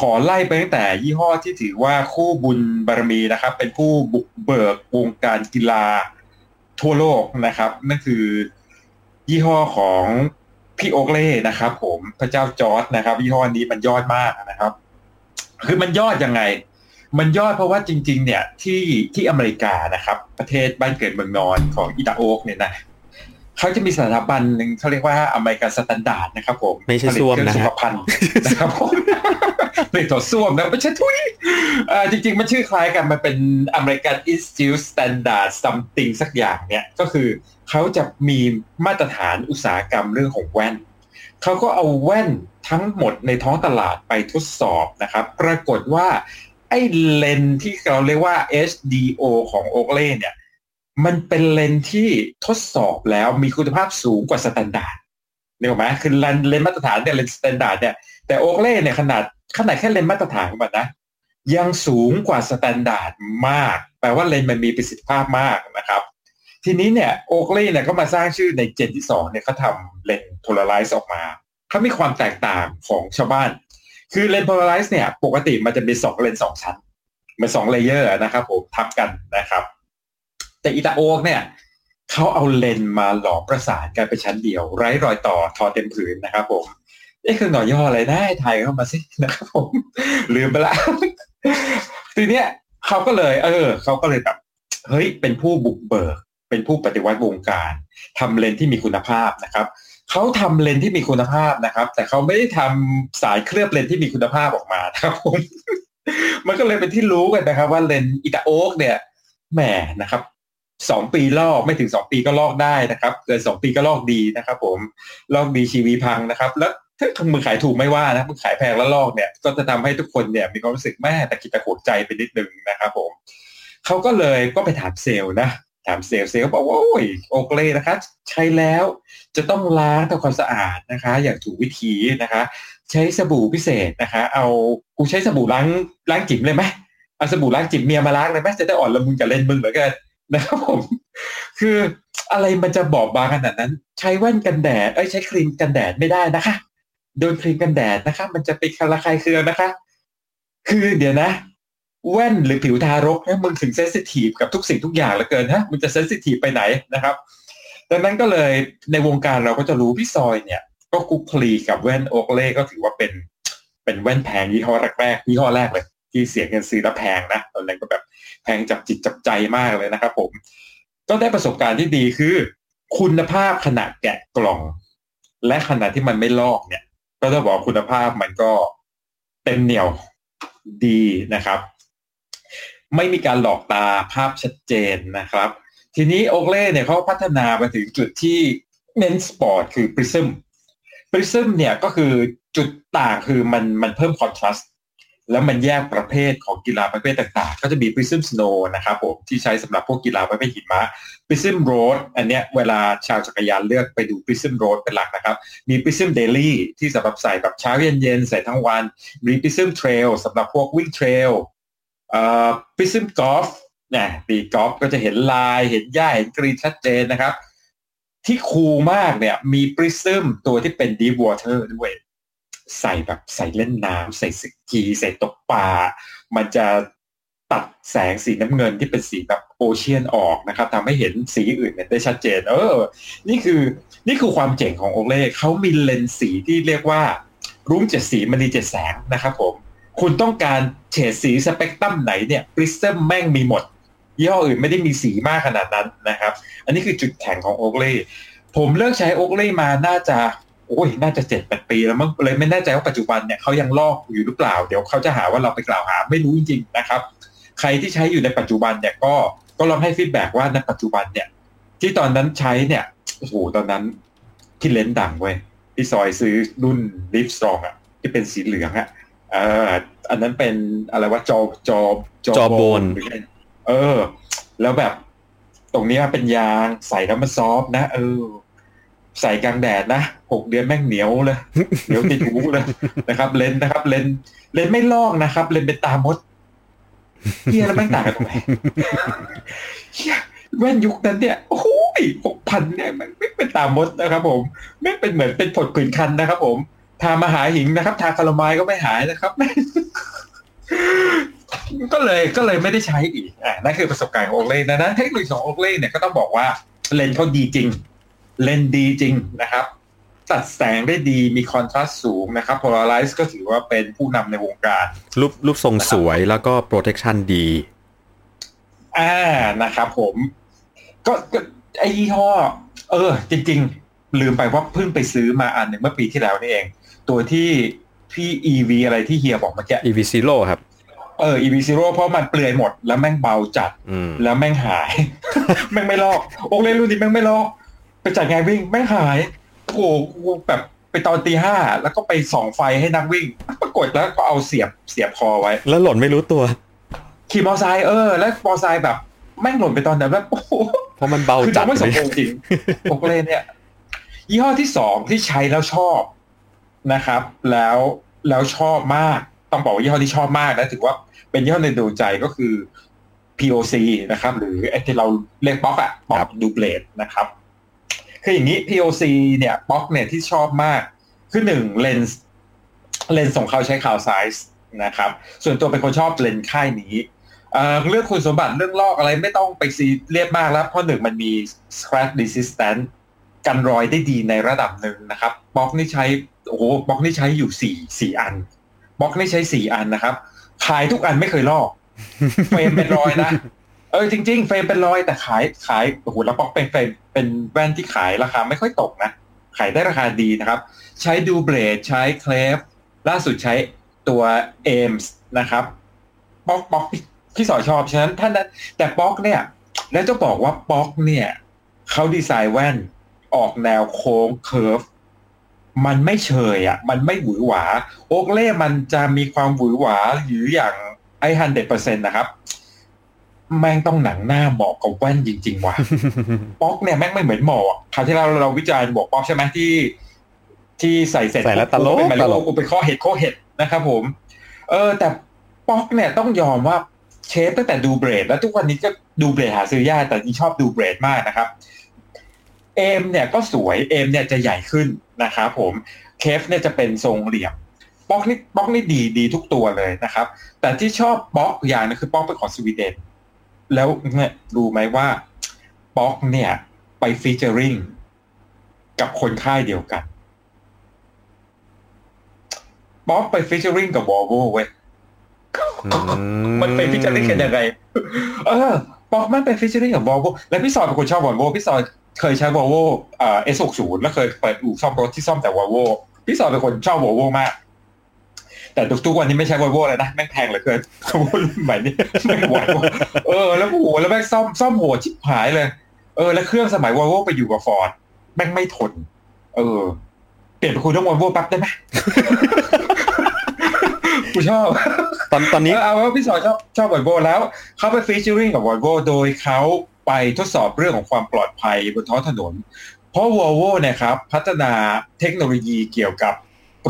ขอไล่ไปตั้งแต่ยี่ห้อที่ถือว่าคู่บุญบารมีนะครับเป็นผู้บุกเบิกวงการกีฬาทั่วโลกนะครับนั่นคือยี่ห้อของพี่โอเล่นะครับผมพระเจ้าจอร์จนะครับยี่ห้อนี้มันยอดมากนะครับคือมันยอดยังไงมันยอดเพราะว่าจริงๆเนี่ยที่อเมริกานะครับประเทศบ้านเกิดเมืองนอนของอิตาโอกเนี่ยนะเขาจะมีสถาบันนึงเขาเรียกว่าอเมริกันสแตนดาร์ดนะครับผมไม่ใช่ส้วมนะนะครับผมเป็นตัวส้วมนะไม่ใช่ทุยจริงๆมันชื่อคล้ายกันมันเป็น American Institute Standard Something สักอย่างเนี่ยก็คือเขาจะมีมาตรฐานอุตสาหกรรมเรื่องของแว่นเขาก็เอาแว่นทั้งหมดในท้องตลาดไปทดสอบนะครับปรากฏว่าไอ้เลนส์ที่เราเรียกว่า HDO ของโอเล่เนี่ยมันเป็นเลนส์ที่ทดสอบแล้วมีคุณภาพสูงกว่าสแตนดาร์ดนี่ถูกไหมคือเลนส์มาตรฐานเนี่ยเลนส์สแตนดาร์ดเนี่ยแต่โอเล่เนี่ยขนาดแค่เลนส์มาตรฐานของมันนะยังสูงกว่าสแตนดาร์ดมากแปลว่าเลนส์มันมีประสิทธิภาพมากนะครับทีนี้เนี่ยโอเล่เนี่ยก็มาสร้างชื่อในเจนที่2เนี่ยเขาทำเลนส์โพลาไรซ์ออกมาเขามีความแตกต่างของชาวบ้านคือเลนส์โพลาไรซ์เนี่ยปกติมันจะมี2เลนส์2ชั้นเป็น2เลเยอร์นะครับผมทับกันนะครับแต่อิตาโอกเนี่ยเขาเอาเลนส์มาหลอมประสานกันเป็นชั้นเดียวไร้รอยต่อทอเต็มผืนนะครับผมนี่คือหน่อยย่ออะไรนะไทยเข้ามาสินะครับผมลืมไปละ ทีเนี้ยเขาก็เลยแบบเฮ้ยเป็นผู้บุกเบิกเป็นผู้ปฏิวัติวงการทำเลนส์ที่มีคุณภาพนะครับเขาทำเลนส์ที่มีคุณภาพนะครับแต่เขาไม่ได้ทำสายเคลือบเลนส์ที่มีคุณภาพออกมานะครับผม มันก็เลยเป็นที่รู้กันนะครับว่าเลนส์อิตาโอ๊กเนี่ยแหมนะครับ2ปีลอกไม่ถึง2ปีก็ลอกได้นะครับเกิน2ปีก็ลอกดีนะครับผมลอกดีชีวีพังนะครับแล้วถ้ามึงขายถูกไม่ว่านะมึงขายแพงแล้วลอกเนี่ยก็จะทำให้ทุกคนเนี่ยมีความรู้สึกแม่แต่กิตตะโขกใจไปนิดนึงนะครับผมเขาก็เลยก็ไปถามเซลนะถามเซลบอกว่าโอ้ยโอเคนะคะใช้แล้วจะต้องล้างทำความสะอาดนะคะอย่างถูกวิธีนะคะใช้สบู่พิเศษนะคะเอากูใช้สบู่ล้างจิ๋มเลยไหมเอาสบู่ล้างจิ๋มเมียมาล้างเลยไหมจะได้อ่อนละมุนกับเลนมึงเหลือเกินนะครับผมคืออะไรมันจะบอบบางขนาดนั้นใช้แว่นกันแดดใช้ครีมกันแดดไม่ได้นะคะโดนครีมกันแดดนะคะมันจะไประคายเคืองนะคะคือเดี๋ยวนะแว่นหรือผิวทารกนะมึงถึงเซนซิทีฟกับทุกสิ่งทุกอย่างเหลือเกินฮะมึงจะเซนซิทีฟไปไหนนะครับดังนั้นก็เลยในวงการเราก็จะรู้พี่ซอยเนี่ยก็คุกคลีกับแว่นโอเล่ก็ถือว่าเป็นแว่นแพงยี่ห้อแรกยี่ห้อแรกเลยที่เสียเงินซื้อแล้วแพงนะตอนนั้นก็แบบแพงจับจิตจับใจมากเลยนะครับผมก็ได้ประสบการณ์ที่ดีคือคุณภาพขณะแกะกล่องและขณะที่มันไม่ลอกเนี่ยก็จะบอกคุณภาพมันก็เต็มเหนียวดีนะครับไม่มีการหลอกตาภาพชัดเจนนะครับทีนี้โอเล่เนี่ยเขาพัฒนาไปถึงจุดที่เน้นสปอร์ตคือปริซึมเนี่ยก็คือจุดต่างคือมันเพิ่มคอนทราสต์แล้วมันแยกประเภทของกีฬาประเภทต่างๆก็จะมี Prism Snow นะครับผมที่ใช้สำหรับพวกกีฬาประเภทหิมะ Prism Road อันเนี้ยเวลาชาวจักรยานเลือกไปดู Prism Road เป็นหลักนะครับมี Prism Daily ที่สำหรับใส่แบบเช้าเย็นๆใส่ทั้งวันมี Prism Trail สำหรับพวกวิ่งเทรลPrism Golf เนี่ยตีกอล์ฟก็จะเห็นลายเห็นหญ้าเห็นกรีนชัดเจนนะครับที่คูลมากเนี่ยมี Prism ตัวที่เป็น Deep Water ด้วยใส่แบบใส่เล่นน้ำใส่สกีใส่ตกปลามันจะตัดแสงสีน้ำเงินที่เป็นสีแบบโอเชียนออกนะครับทำให้เห็นสีอื่นได้ชัดเจนนี่คือความเจ๋งของโอเล่เขามีเลนส์สีที่เรียกว่ารุ้งเจ็ดสีมณีเจ็ดแสงนะครับผมคุณต้องการเฉดสีสเปกตรัมไหนเนี่ยปริซึมแม่งมีหมดยี่ห้ออื่นไม่ได้มีสีมากขนาดนั้นนะครับอันนี้คือจุดแข็งของโอเล่ผมเลิกใช้โอเล่มาน่าจะ 7-8 ปีแล้วมั้งเลยไม่แน่ใจว่าปัจจุบันเนี่ยเขายังลอกอยู่หรือเปล่าเดี๋ยวเขาจะหาว่าเราไปกล่าวหาไม่รู้จริงๆนะครับใครที่ใช้อยู่ในปัจจุบันเนี่ยก็ลองให้ฟีดแบ็กว่าในปัจจุบันเนี่ยที่ตอนนั้นใช้เนี่ยโอ้โหตอนนั้นที่เลนส์ดังเว้ยพี่ซอยซื้อรุ่น Livestrong อ่ะที่เป็นสีเหลืองอ่ะอันนั้นเป็นอะไรว่าจอโบนแล้วแบบตรงนี้เป็นยางใส่แล้วมันซอฟนะใส่กลางแดดนะ6เดือนแม่งเหนียวเลยเหนียวติดหูเลยนะครับเลนไม่ลอกนะครับเลนเป็นตามดเหี้ยแล้วแม่งต่างกันตรงไหนเหี้ยแว่นยุคนั้นเนี่ยโอ้ย 6,000 เนี่ยมันไม่เป็นตามดนะครับผมไม่เป็นเหมือนเป็นผดผื่นคันนะครับผมทามหาหิงนะครับทาคาราไมก็ไม่หายนะครับก็เลยไม่ได้ใช้อีกนั่นคือประสบการณ์ของโอเล่นะนะเทคโนโลยีของโอเล่เนี่ยก็ต้องบอกว่าเลนเขาดีจริงเลนดีจริงนะครับตัดแสงได้ดีมีคอนทราสต์สูงนะครับ Polarized ก็ถือว่าเป็นผู้นำในวงการรูปทรงสวยแล้วก็โปรเทคชั่นดีนะครับผมก็ไอ้ยี่ห้อจริงๆลืมไปว่าเพิ่งไปซื้อมาอันหนึ่งเมื่อปีที่แล้วนี่เองตัวที่พี่ EV อะไรที่เฮียบอกเมื่อกี้ EV Zero ครับEV Zero เพราะมันเปลือยหมดแล้วแม่งเบาจัดแล้วแม่งหาย แม่งไม่ลอกโอเล่รุ่นนี้แม่งไม่ลอกไปจัดงานวิ่งไม่หายโอ้โหแบบไปตอนตีห้าแล้วก็ไปส่องไฟให้นักวิ่งปรากฏแล้วก็เอาเสียบคอไว้แล้วหล่นไม่รู้ตัวขี่มอไซค์แล้วมอไซค์แบบแม่งหล่นไปตอนนั้นแล้วโอ้โหเพราะมันเบาจัดไม่สมบูรณ์จริงโอเคเนี่ยยี่ห้อที่สองที่ใช้แล้วชอบนะครับแล้วชอบมากต้องบอกว่ายี่ห้อที่ชอบมากนะถือว่าเป็นยี่ห้อในดวงใจก็คือ POC นะครับหรือไอ้ที่เราเรียกป๊อกอะป๊อกดูเบลดนะครับคืออย่างนี้ POC เนี่ยป๊อกเนี่ยที่ชอบมากคือ1เลนส์ของเขาใช้คาวไซส์นะครับส่วนตัวเป็นคนชอบเลนส์ค่ายนี้เรื่องคุณสมบัติเรื่องลอกอะไรไม่ต้องไปซีเรียสมากแล้วเพราะ1มันมี scratch resistance กันรอยได้ดีในระดับหนึ่งนะครับป๊อกนี่ใช้ป๊อกนี่ใช้อยู่4อันนะครับ ขายทุกอันไม่เคยลอกเฟรมเป็นรอยนะจริงๆเฟรมเป็นรอยแต่ขายโอ้โหแล้วป๊อกเป็นเฟรมเป็นแว่นที่ขายราคาไม่ค่อยตกนะขายได้ราคาดีนะครับใช้ดูเบลดใช้เคลฟล่าสุดใช้ตัวเอมส์นะครับป๊อกพี่สอชอบฉะนั้นท่านนั้นแต่ป๊อกเนี่ยแล้วจะบอกว่าป๊อกเนี่ยเขาดีไซน์แว่นออกแนวโค้งเคิร์ฟมันไม่เฉยอ่ะมันไม่หวือหวาโอเล่มันจะมีความหวือหวาอยู่อย่างไอ้ 100% นะครับแม่งต้องหนังหน้าเหมาะกับแว่นจริงๆว่ะ ป๊อกเนี่ยแม่งไม่เหมือนหมอคราวที่เราวิจารณ์บอกป๊อกใช่ไหมที่ใส่เสร็จแล้วตลกเป็นมาริโอกูเป็นข้อเห็ดนะครับผมแต่ป๊อกเนี่ยต้องยอมว่าเชฟตั้งแต่ดูเบรดแล้วทุกวันนี้ก็ดูเบรดหาซื้อยากแต่ยิ่งชอบดูเบรดมากนะครับเอมเนี่ยก็สวยเอมเนี่ยจะใหญ่ขึ้นนะครับผมเคฟเนี่ยจะเป็นทรงเหลี่ยมป๊อกนี่ดีทุกตัวเลยนะครับแต่ที่ชอบป๊อกอย่างนึงคือป๊อกเป็นของสวีเดนแล้วเนี่ยรู้ไหมว่าป๊อกเนี่ยไปฟีเจอริงกับคนค่ายเดียวกันป๊อกไปฟีเจอริงกับวอลโวเว้ยมันไปฟีเจอริงกันยังไงป๊อกมันไปฟีเจอริงกับวอลโวและพี่ซอยเป็นคนชอบวอลโวพี่ซอยเคยใช้ Volvo S60 แล้วเคยเปิดอู่ซ่อมรถที่ซ่อมแต่ Volvo พี่สอนเป็นคนชอบ Volvo มากแต่ทุกวันนี้ไม่ใช้ Volvo แล้วนะแม่งแพงเหลือเกิน Volvo รุ่นใหม่นี่ไม่ไหวแล้วโอ้โหแล้วแม่งซ่อมโหดชิบหายเลยแล้วเครื่องสมัย Volvo ไปอยู่กับ Ford แม่งไม่ทนเปลี่ยนไปคุยเรื่อง Volvo ปั๊บได้ไหมกูชอบตอนนี้เอาว่าพี่สอนชอบ Volvo แล้วเขาไปฟีเจอริ่งกับ Volvo โดยเขาไปทดสอบเรื่องของความปลอดภัยบนท้องถนนเพราะ Volvo เนี่ยครับพัฒนาเทคโนโลยีเกี่ยวกับ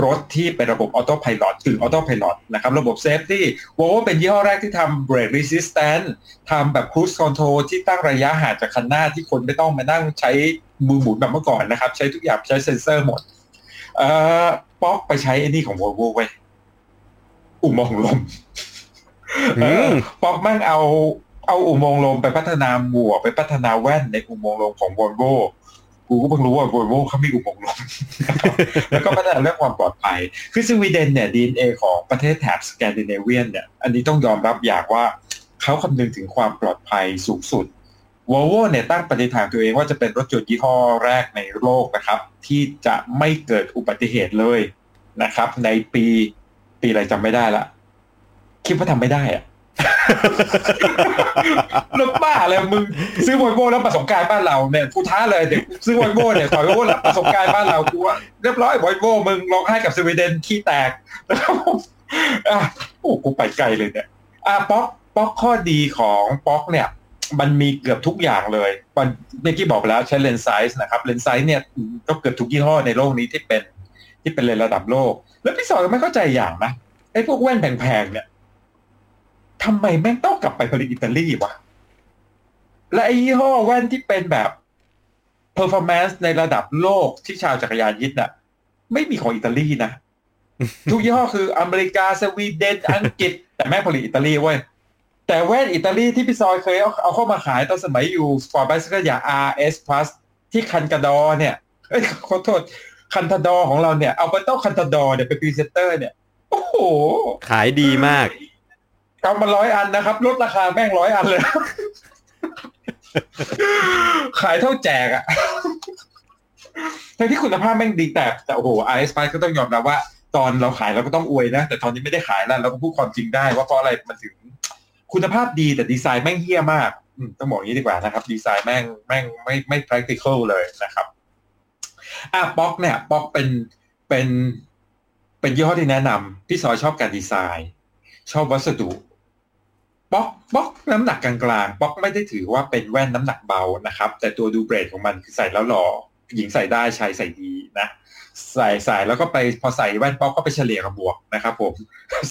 รถที่เป็นระบบออโต้ไพลอตคือออโต้ไพลอตนะครับระบบเซฟตี้ Volvo เป็นยี่ห้อแรกที่ทำเบรกรีสิสแตนซ์ทำแบบครูซคอนโทรลที่ตั้งระยะห่างจากคันหน้าที่คนไม่ต้องมานั่งใช้มือหมุนแบบเมื่อก่อนนะครับใช้ทุกอย่างใช้เซ็นเซอร์หมดป๊อกไปใช้ไอ้นี่ของ Volvo ไว้อุโมงค์ลมป๊อกมั่งเอาอุโมงค์ลมไปพัฒนาหมวกไปพัฒนาแว่นในอุโมงค์ลมของ Volvo กูก็เพิ่งรู้ว่า Volvo เขามีอุโมงค์ลม แล้วก็พัฒนาเรื่องความปลอดภัยคือสวีเดนเนี่ย DNA ของประเทศแถบสแกนดิเนเวียนเนี่ยอันนี้ต้องยอมรับอย่างว่าเขาคำนึงถึงความปลอดภัยสูงสุด Volvo เนี่ยตั้งปฏิฐานตัวเองว่าจะเป็นรถยนต์ยี่ห้อแรกในโลกนะครับที่จะไม่เกิดอุบัติเหตุเลยนะครับในปีอะไรจำไม่ได้ละคิดว่าทำไม่ได้อะรถบ้าอะไรมึงซื้อวอลโว่แล้วประสบการณ์บ้านเราเนี่ยกูท้าเลยเด็กซื้อวอลโว่เนี่ยถอยวอลโว่แล้วประสบการณ์บ้านเรากูว่าเรียบร้อยวอลโว่มึงลองให้กับสวีเดนขี้แตกนะครับโอ้กูไปไกลเลยเนี่ยป๊อกข้อดีของป๊อกเนี่ยมันมีเกือบทุกอย่างเลยเมื่อกี้บอกแล้วใช้เลนส์ไซส์นะครับเลนส์ไซส์เนี่ยก็เกือบทุกยี่ห้อในโลกนี้ที่เป็นเลนส์ระดับโลกแล้วพี่สอนก็ไม่เข้าใจอย่างนะไอ้พวกแว่นแพงๆเนี่ยทำไมแม่งต้องกลับไปผลิตอิตาลีวะและไอ้ยี่ห้อแว่นที่เป็นแบบ performance ในระดับโลกที่ชาวจักรยานยึดน่ะไม่มีของอิตาลีนะ ทุกยี่ห้อคืออเมริกาสวีเดนอังกฤษแต่แม่งผลิตอิตาลีเว้ยแต่แว่นอิตาลีที่พี่ซอยเคยเอาเข้ามาขายตอนสมัยอยู่ Ford Bicycle อย่าง RS Plus ที่คันกระดอเนี่ยขอโทษคันทดอของเราเนี่ยเอาไปต้องคันทดอเนี่ยเป็นพรีเซนเตอร์เนี่ยโอ้โหขายดีมากกำมา100อันนะครับลดราคาแม่ง100อันเลยขายเท่าแจกอ่ะทั้งที่คุณภาพแม่งดีแต่โอ้โห RS5 ก็ต้องยอมรับว่าตอนเราขายเราก็ต้องอวยนะแต่ตอนนี้ไม่ได้ขายแล้วเราก็พูดความจริงได้ว่าเพราะอะไรมันถึงคุณภาพดีแต่ดีไซน์แม่งเหี้ยมากต้องบอกอย่างนี้ดีกว่านะครับดีไซน์แม่งไม่ practical เลยนะครับป๊อกเนี่ยป๊อกเป็นยี่ห้อที่แนะนำพี่ซอยชอบการดีไซน์ชอบวัสดุป๊อกน้ำหนักกลางๆป๊อกไม่ได้ถือว่าเป็นแว่นน้ำหนักเบานะครับแต่ตัวดูเบรดของมันคือใส่แล้วหล่อหญิงใส่ได้ชายใส่ดีนะใส่แล้วก็ไปพอใส่แว่นป๊อกก็ไปเฉลี่ยกับบวกนะครับผม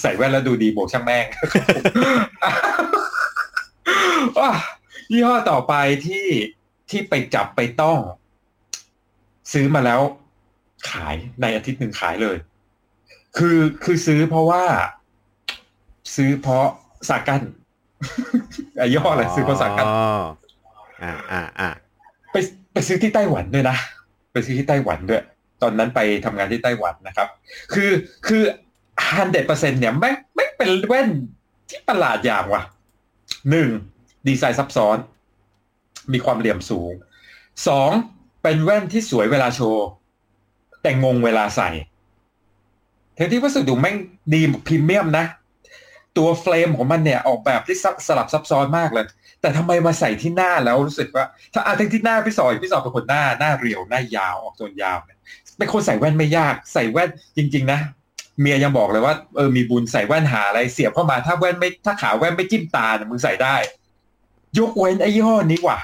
ใส่แว่นแล้วดูดีบวกช่างแม่ง ยี่ห้อต่อไปที่ไปจับไปต้องซื้อมาแล้วขายในอาทิตย์หนึ่งขายเลยคือซื้อเพราะว่าซื้อเพราะสากันยี่ห้ออะไรซื้อเพราะสากันไปซื้อที่ไต้หวันด้วยนะไปซื้อที่ไต้หวันด้วยตอนนั้นไปทำงานที่ไต้หวันนะครับคือ 100% เนี่ยไม่เป็นแว่นที่ประหลาดอย่างว่ะ 1. ดีไซน์ซับซ้อนมีความเหลี่ยมสูง 2. เป็นแว่นที่สวยเวลาโชว์แต่งงเวลาใส่ทั้งที่วัสดุแม่งดีพรีเมียมนะตัวเฟรมของมันเนี่ยออกแบบที่สลับซับซ้อนมากเลยแต่ทำไมมาใส่ที่หน้าแล้วรู้สึกว่าถ้าทั้งที่หน้าพี่สอยเป็นคนหน้าเรียวหน้ายาวออกจนยาวเป็นคนใส่แว่นไม่ยากใส่แว่นจริงๆนะเมียยังบอกเลยว่ามีบุญใส่แว่นหาอะไรเสียบเข้ามาถ้าขาแว่นไม่จิ้มตาเนี่ยมึงใส่ได้ยกเว้นไอ้ยี่ห้อนี้ว่ะ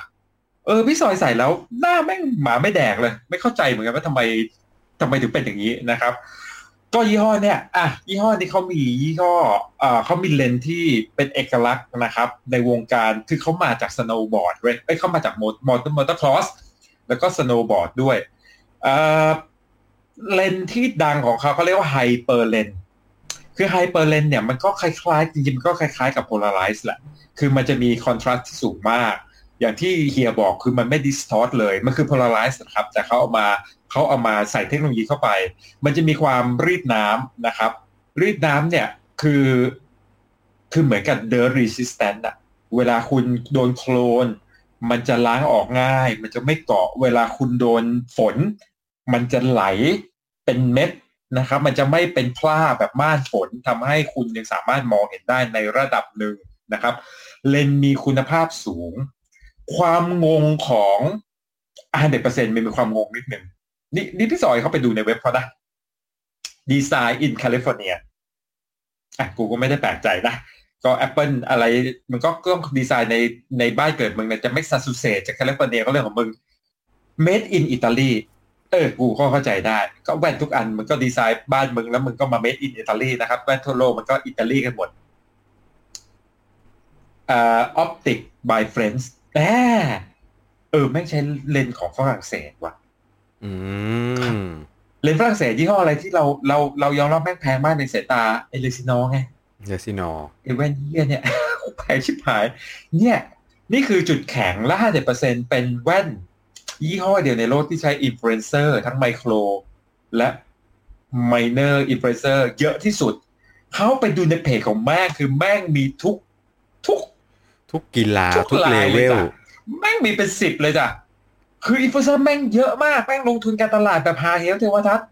พี่สอยใส่แล้วหน้าแม่งหมาไม่แดกเลยไม่เข้าใจเหมือนกันว่าทำไมถึงเป็นอย่างนี้นะครับก็ยี่ห้อเนี่ยยี่ห้อนี้เขามียี่ห้อเขามีเลนส์ที่เป็นเอกลักษณ์นะครับในวงการคือเขามาจากสโนว์บอร์ดเว้ยเขามาจากมอเตอร์ครอสแล้วก็สโนว์บอร์ดด้วยเลนส์ที่ดังของเขาเรียกว่าไฮเปอร์เลนส์คือไฮเปอร์เลนส์เนี่ยมันก็คล้ายๆจริงๆมันก็คล้ายๆกับโพลาไรซ์แหละคือมันจะมีคอนทราสต์ที่สูงมากอย่างที่เฮียบอกคือมันไม่ดิสทอร์ตเลยมันคือโพลาไรซ์นะครับแต่เขาเอามาใส่เทคโนโลยีเข้าไปมันจะมีความรีดน้ำนะครับรีดน้ำเนี่ยคือเหมือนกับ dirt resistant อะเวลาคุณโดนโคลนมันจะล้างออกง่ายมันจะไม่เกาะเวลาคุณโดนฝนมันจะไหลเป็นเม็ดนะครับมันจะไม่เป็นพร่าแบบม่านฝนทำให้คุณยังสามารถมองเห็นได้ในระดับหนึ่งนะครับเลนส์มีคุณภาพสูงความงงของ 100% มีความงงนิดหนึ่งนี่พี่สอยเขาไปดูในเว็บเขานะ Design in California กูก็ไม่ได้แปลกใจนะก็ Apple อะไรมันก็ต้องดีไซน์ในบ้านเกิดมึงนะจะไม่ซาซูเซจากแคลิฟอร์เนียก็เรื่องของมึง Made in Italy กูก็เข้าใจได้ก็แว่นทุกอันมันก็ดีไซน์บ้านมึงแล้วมึงก็มา Made in Italy นะครับแว่นทั่วโลกมันก็อิตาลีกันหมดOptic by Friends แม่งใช้เลนส์ของฝรั่งเศสว่ะเลนส์ฝรั่งเศสยี่ห้ออะไรที่เรายอมรับแม่งแพงมากในสายตาไอเลซินอไงเลซินอไอแว่นเหี้ยเนี่ยแพงชิบหายเนี่ยนี่คือจุดแข็งและ 50% เป็นแว่นยี่ห้อเดียวในโลกที่ใช้อินฟลูเอนเซอร์ทั้งไมโครและไมเนอร์อินฟลูเอนเซอร์เยอะที่สุดเขาไปดูในเพจของแม่งคือแม่งมีทุกกีฬาทุกเลเวลแม่งมีเป็น10เลยจ้ะคืออินฟลูเอนเซอร์แม่งเยอะมากแม่งลงทุนการตลาดแบบหาเหวเทวทัศน์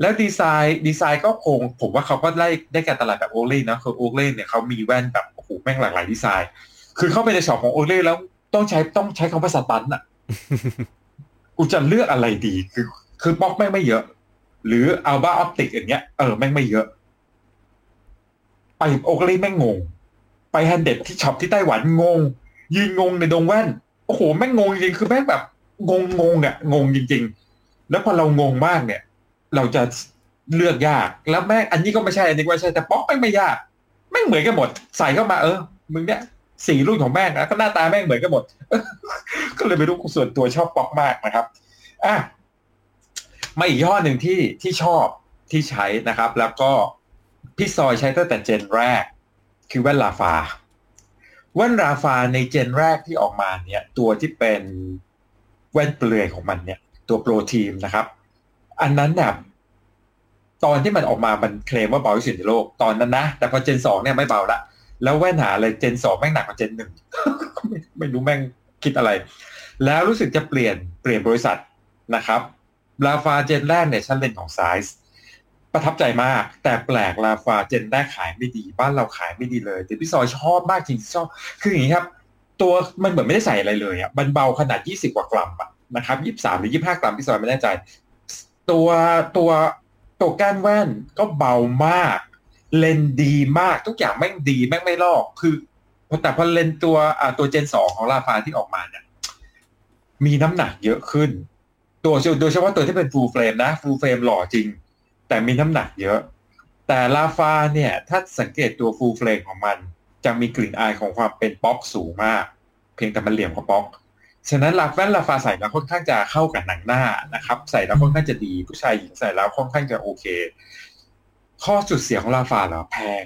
แล้วดีไซน์ก็คงผมว่าเขาก็ได้การตลาดแบบโอเล่นะคือโอเล่เนี่ยเขามีแว่นแบบโอ้โหแม่งหลากหลายดีไซน์คือเข้าไปในช็อปของโอเล่แล้วต้องใช้คำว่าสตันน่ะกูจะเลือกอะไรดีคือป๊อกแม่งไม่เยอะหรืออัลบาออปติกอย่างเงี้ยแม่งไม่เยอะไปโอเล่แม่งงงไปฮันเด็ดที่ช็อปที่ไต้หวันงงยืนงงในดงแว่นโอ้โหแม่งงงจริงคือแม่งแบบงงอ่ะงงจริงๆแล้วพอเรางงมากเนี่ยเราจะเลือกยากแล้วแม่งอันนี้ก็ไม่ใช่อันนี้ก็ไม่ใช่แต่ป๊อกแม่งไม่ยากแม่งเหมือนกันหมดใส่เข้ามามึงเนี่ยสี่รุ่นของแม่งนะก็หน้าตาแม่งเหมือนกันหมดก็เลยไปรู้ส่วนตัวชอบป๊อกมากนะครับมาอีกย่อหนึ่งที่ชอบที่ใช้นะครับแล้วก็พี่ซอยใช้ตั้งแต่เจนแรกคือแว่นราฟาในเจนแรกที่ออกมาเนี่ยตัวที่เป็นแว่นเปลือยของมันเนี่ยตัวโปรทีมนะครับอันนั้นเนี่ยตอนที่มันออกมามันเคลมว่าเบาที่สุดในโลกตอนนั้นนะแต่พอเจน2เนี่ยไม่เบาละแล้วแว่นหาอะไรเจน2แม่งหนักกว่าเจน1 ไม่รู้แม่งคิดอะไรแล้วรู้สึกจะเปลี่ยนบริษัทนะครับราฟาเจนแรกเนี่ยชั้นเลนของไซส์ประทับใจมากแต่แปลกราฟาเจนแรกขายไม่ดีบ้านเราขายไม่ดีเลยแต่พี่ซอยชอบมากจริงชอบคืออย่างนี้ครับตัวมันเหมือนไม่ได้ใส่อะไรเลยอ่ะมันเบาขนาด20กว่ากรัมอ่ะนะครับ23หรือ25กรัมพี่สอยไม่แน่ใจตัวก้านแว่นก็เบามากเลนส์ดีมากทุกอย่างแม่งดีแม่งไม่ลอกคือแต่พอเลนส์ตัวเจน2ของราฟาที่ออกมาเนี่ยมีน้ำหนักเยอะขึ้นตัวโดยเฉพาะตัวที่เป็นฟูลเฟรมนะฟูลเฟรมหล่อจริงแต่มีน้ำหนักเยอะแต่ราฟาเนี่ยถ้าสังเกตตัวฟูลเฟรมของมันจะมีกลิ่นอายของความเป็นป๊อกสูงมากเพียงแต่มันเหลี่ยมกว่าป๊อกฉะนั้นแว่นราฟาใส่แล้วค่อนข้างจะเข้ากับหนังหน้านะครับใส่แล้วค่อนข้างจะดีผู้ชายหญิงใส่แล้วค่อนข้างจะโอเคข้อจุดเสียของราฟาเหรอแพง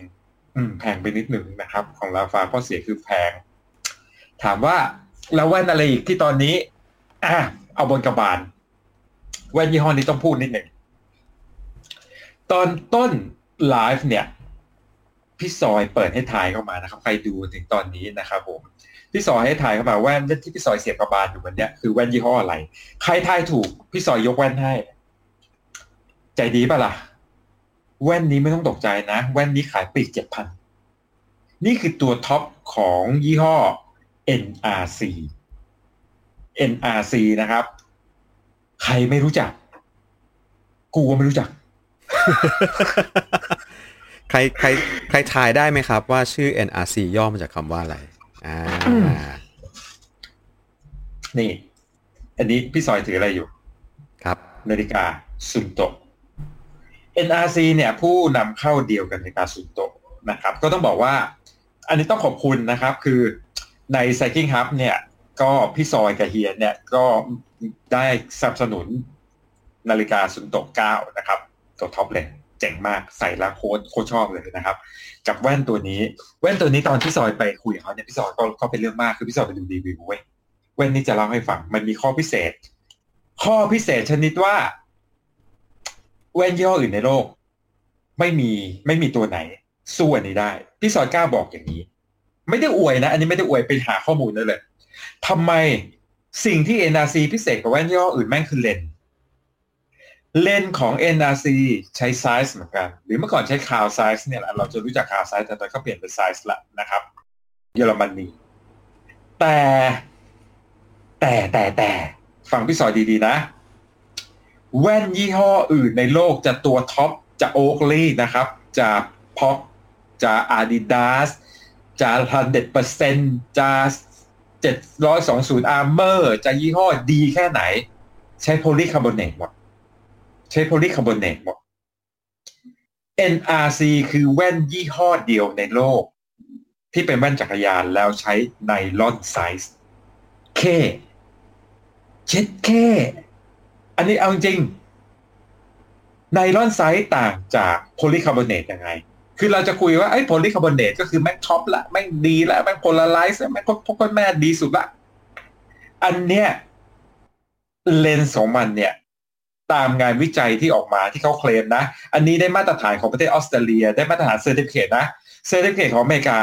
แพงไปนิดหนึ่งนะครับของราฟาข้อเสียคือแพงถามว่าแล้วแว่นอะไรอีกที่ตอนนี้เอาบนกระบาลแว่นยี่ห้อนี้ต้องพูดนิดหนึ่งตอนต้น ไลฟ์เนี่ยพี่ซอยเปิดให้ถ่ายเข้ามานะครับใครดูถึงตอนนี้นะครับผมพี่ซอยให้ถ่ายเข้ามาแว่นที่พี่ซอยเสียบกระบาลอยู่วันเนี้ยคือแว่นยี่ห้ออะไรใครถ่ายถูกพี่ซอยยกแว่นให้ใจดีป่ะล่ะแว่นนี้ไม่ต้องตกใจนะแว่นนี้ขายปลีก 7,000 นี่คือตัวท็อปของยี่ห้อ NRC นะครับใครไม่รู้จักกูก็ไม่รู้จัก ใครทายได้ไหมครับว่าชื่อ NRC ย่อมาจากคำว่าอะไรนี่อันนี้พี่ซอยถืออะไรอยู่ครับนาฬิกาซุนโตะ NRC เนี่ยผู้นำเข้าเดียวกันนาฬิกาซุนโตะนะครับก็ต้องบอกว่าอันนี้ต้องขอบคุณนะครับคือใน Cycling Hub เนี่ยก็พี่ซอยกับเฮียเนี่ยก็ได้สนับสนุนนาฬิกาซุนโตะ9นะครับตัวท็อปเลยเจ๋งมากใส่ละโค้ชชอบเลยนะครับกับแว่นตัวนี้แว่นตัวนี้ตอนพี่ซอยไปคุยกับเขาเนี่ยพี่ซอยก็เป็นเรื่องมากคือพี่ซอยไปดูรีวิวแว่นนี้จะเล่าให้ฟังมันมีข้อพิเศษชนิดว่าแว่นยี่ห้ออื่นในโลกไม่มีตัวไหนสู้อันนี้ได้พี่ซอยกล้าบอกอย่างนี้ไม่ได้อวยนะอันนี้ไม่ได้อวยไปหาข้อมูลนั่นเลยทำไมสิ่งที่ NRC พิเศษกว่าแว่นยี่ห้ออื่นแม่งคือเลนส์ของ NRC ใช้ไซส์เหมือนกันหรือเมื่อก่อนใช้คาวไซส์เนี่ยเราจะรู้จักคาวไซส์แต่ตอนนี้ก็เปลี่ยนเป็นไซส์ละนะครับเยอรมนีแต่ฟังพี่สอยดีๆนะแว่นยี่ห้ออื่นในโลกจะตัวท็อปจะโอ๊คลี่นะครับจะพ็อกจะอาดิดาสจะ 100% จะ 720 อาร์เมอร์จะยี่ห้อดีแค่ไหนใช้โพลีคาร์บอเนตหมดNRC คือแว่นยี่ห้อเดียวในโลกที่เป็นแว่นจักรยานแล้วใช้ไนลอนไซส์เช็ดอันนี้เอาจริงไนลอนไซส์ต่างจากโพลีคาร์บอเนตยังไงคือเราจะคุยว่าไอ้โพลีคาร์บอเนตก็คือแม็กท็อปละแม็กดีละแม็กโพลาไรซ์แม็กพวกแม่ดีสุดละอันเนี้ยเลนส์ของมันเนี่ยตามงานวิจัยที่ออกมาที่เขาเคลมนะอันนี้ได้มาตรฐานของประเทศออสเตรเลียได้มาตรฐานเซอร์ติฟิเคตนะเซอร์ติฟิเคตของอเมริกา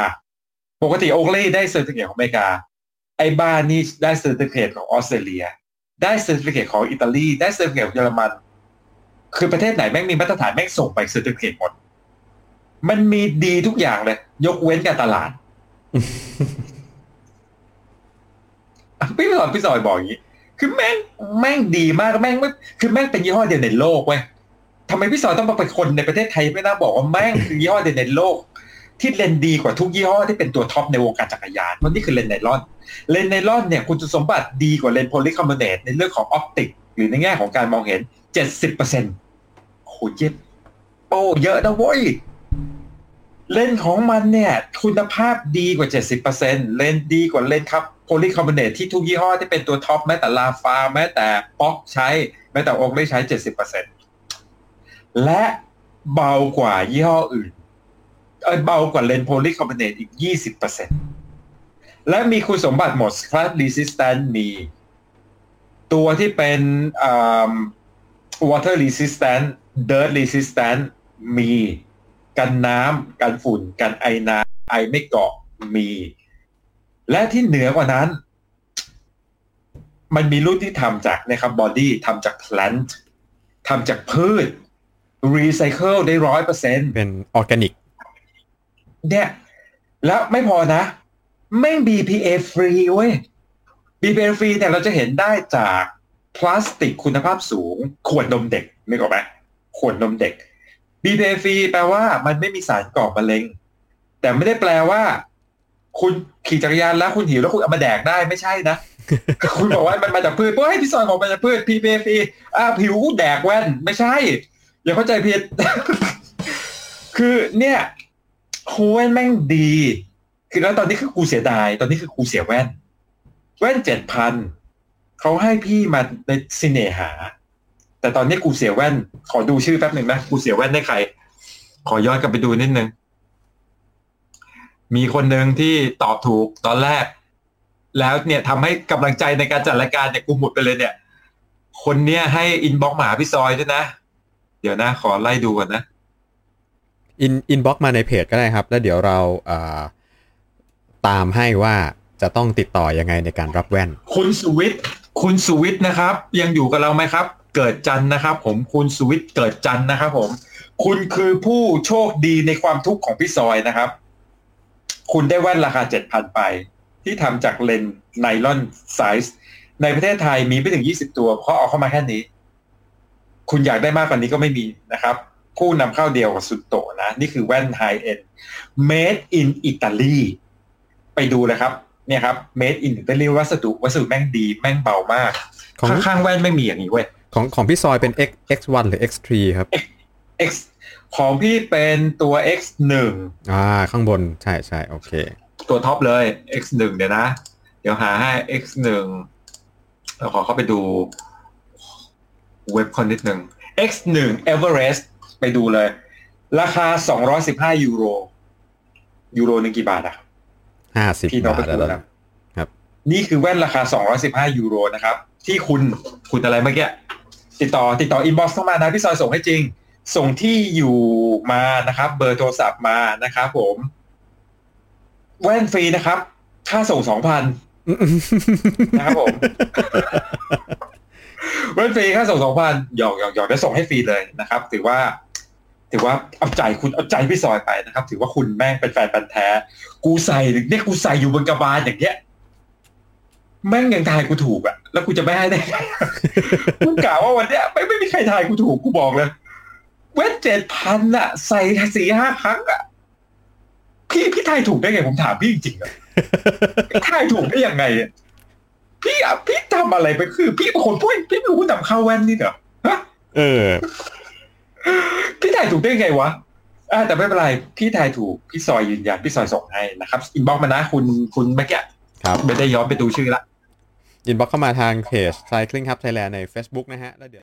ปกติโอเล่ได้เซอร์ติฟิเคตของอเมริกาไอ้บ้านนี่ได้เซอร์ติฟิเคตของออสเตรเลียได้เซอร์ติฟิเคตของอิตาลีได้เซอร์ติฟิเคตของเยอรมันคือประเทศไหนแม่งมีมาตรฐานแม่งส่งไปเซอร์ติฟิเคตหมดมันมีดีทุกอย่างเลยยกเว้นการตลาด พี่สอนบอกอย่างนี้คือแม่งดีมากแม่งคือแม่งเป็นยี่ห้อเดียวในโลกเว้ยทำไมพี่สอนต้องมาเป็นคนในประเทศไทยไม่น่าบอกว่าแม่งคือยี่ห้อเดียวในโลกที่เลนดีกว่าทุกยี่ห้อที่เป็นตัวท็อปในวงการจักรยานเพราะนี่คือเลนไนลอนเนี่ยคุณสมบัติดีกว่าเลนโพลีคาร์บอเนตในเรื่องของออปติกหรือในแง่ของการมองเห็น 70% โหเจ็บโป้เยอะนะเว้ยเลนของมันเนี่ยคุณภาพดีกว่า 70% เลนดีกว่าเลนครับโพลีคาร์บอเนตที่ทุกยี่ห้อที่เป็นตัวท็อปแม้แต่ลาฟาแม้แต่ป๊อกใช้แม้แต่โอ๊คได้ใช้ 70% และเบากว่ายี่ห้ออื่นเบากว่าเลนโพลีคาร์บอเนตอีก 20% และมีคุณสมบัติหมด Scratch Resistant มีตัวที่เป็นWater Resistant Dirt Resistant มีกันน้ำกันฝุ่นกันไอน้ำไอไม่เกาะมีและที่เหนือกว่านั้นมันมีรุ่นที่ทำจากนะครับบอดี้ทำจากแพลนท์ทำจากพืชรีไซเคิลได้ 100% เป็นออร์แกนิกเนี่ยแล้วไม่พอนะแม่ง BPA ฟรีเว้ย BPA ฟรีเนี่ยเราจะเห็นได้จากพลาสติกคุณภาพสูงขวดนมเด็กนึกออกไหมขวดนมเด็ก BPA ฟรีแปลว่ามันไม่มีสารก่อมะเร็งแต่ไม่ได้แปลว่าคุณขี่จักรยานแล้วคุณหิวแล้วคุณเอามาแดกได้ไม่ใช่นะ คุณบอกว่ามันมาจากพืชเพราะให้พี่ซอยบอกมาจากพืชพีเบฟีผิวแดกแว่นไม่ใช่อย่าเข้าใจผิด คือเนี่ยโหแว่นแม่งดีคือแล้วตอนนี้คือกูเสียดายตอนนี้คือกูเสียแว่น 7,000 เขาให้พี่มาในสิเนหาแต่ตอนนี้กูเสียแว่นขอดูชื่อแป๊บนึงนะกูเสียแว่นได้ใครขอย้อนกลับไปดูนิดนึงมีคนหนึ่งที่ตอบถูกตอนแรกแล้วเนี่ยทำให้กำลังใจในการจัดรายการเนี่ยกูหมดไปเลยเนี่ยคนเนี้ยให้อินบ็อกซ์มาหาพี่ซอยด้วยนะเดี๋ยวนะขอไล่ดูก่อนนะ อินบ็อกซ์มาในเพจก็ได้ครับแล้วเดี๋ยวเราตามให้ว่าจะต้องติดต่อยังไงในการรับแว่นคุณสุวิทย์นะครับยังอยู่กับเราไหมครับเกิดจันนะครับผมคุณสุวิทย์เกิดจันนะครับผมคุณคือผู้โชคดีในความทุกข์ของพี่ซอยนะครับคุณได้แว่นราคา 7,000 ไปที่ทำจากเลนส์ไนลอนไซส์ในประเทศไทยมีไม่ถึง20ตัวเพราะเอาเข้ามาแค่นี้คุณอยากได้มากกว่า นี้ก็ไม่มีนะครับผู้นำเข้าเดียวกับสุดโตนะนี่คือแว่นไฮเอ็นด์ made in Italy ไปดูเลยครับเนี่ยครับ made in Italy วัสดุแม่งดีแม่งเบามากข้างแว่นไม่มีอย่างนี้เว้ยของพี่ซอยเป็น X1 หรือ X3 ครับ X ของพี่เป็นตัว X1 ข้างบนใช่ๆโอเคตัวท็อปเลย X1 เดี๋ยวหาให้ X1 เราขอเข้าไปดูเว็บคอนนิดนึง X1 Everest ไปดูเลยราคา215ยูโรนึงกี่บาทอ่ะ50บาทแล้วครับนี่คือแว่นราคา215ยูโรนะครับที่คุณอะไรเมื่อกี้ติดต่ออินบ็อกซ์เข้ามานะพี่ซอยส่งให้จริงส่งที่อยู่มานะครับเบอร์โทรศัพท์มานะครับผมแว่นฟรีนะครับค่าส่ง 2,000 นะครับผมแว่นฟรีค่าส่ง 2,000 หยอกได้ส่งให้ฟรีเลยนะครับถือว่าเอาใจพี่ซอยไปนะครับถือว่าคุณแม่งเป็นแฟนพันธุ์แท้กูใส่เนี่ยกูใส่อยู่บนกระบาลอย่างเงี้ยแม่งยังทายกูถูกอะแล้วกูจะไม่ให้ได้กูกล่าวว่าวันเนี้ยไม่มีใครทายกูถูกกูบอกเลยเว้น 7,000 น่ะใส่ 4-5 ครั้งอะพี่ทายถูกได้ไงผมถามพี่จริงๆอะพี่ทายถูกได้ยังไงอะพี่ทำอะไรไปคือพี่คนพูดพี่รู้นำเข้าแว่นนี่เหรอฮะพี่ทายถูกได้ไงวะแต่ไม่เป็นไรพี่ทายถูกพี่ซอยยืนยันพี่ซอยส่งให้นะครับอินบ็อกซ์มานะคุณเมื่อกี้ไม่ได้ย้อนไปดูชื่อละอินบ็อกซ์เข้ามาทางเพจ Cycling Hub Thailand ใน Facebook นะฮะแล้วเดี๋ยว